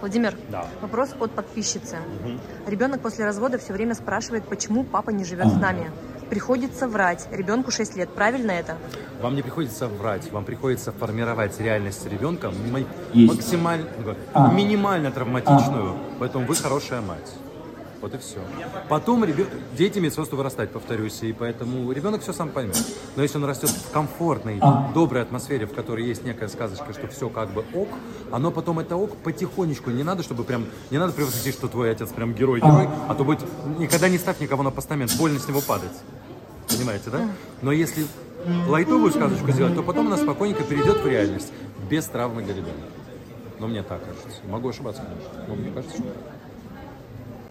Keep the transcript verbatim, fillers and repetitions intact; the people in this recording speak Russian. Владимир, да. Вопрос от подписчицы. Угу. Ребенок после развода все время спрашивает, почему папа не живет с нами. Приходится врать. Ребенку шесть лет. Правильно это? Вам не приходится врать. Вам приходится формировать реальность ребенка максимально, а. минимально травматичную. А. Поэтому вы хорошая мать. Вот и все. Потом ребен... дети имеют свойство вырастать, повторюсь, и поэтому ребенок все сам поймет. Но если он растет в комфортной, доброй атмосфере, в которой есть некая сказочка, что все как бы ок, оно потом это ок потихонечку. Не надо, чтобы прям, не надо превозносить, что твой отец прям герой-герой, а то будет, никогда не ставь никого на постамент, больно с него падать. Понимаете, да? Но если лайтовую сказочку сделать, то потом она спокойненько перейдет в реальность, без травмы для ребенка. Но мне так кажется. Могу ошибаться, конечно. Но мне кажется, что...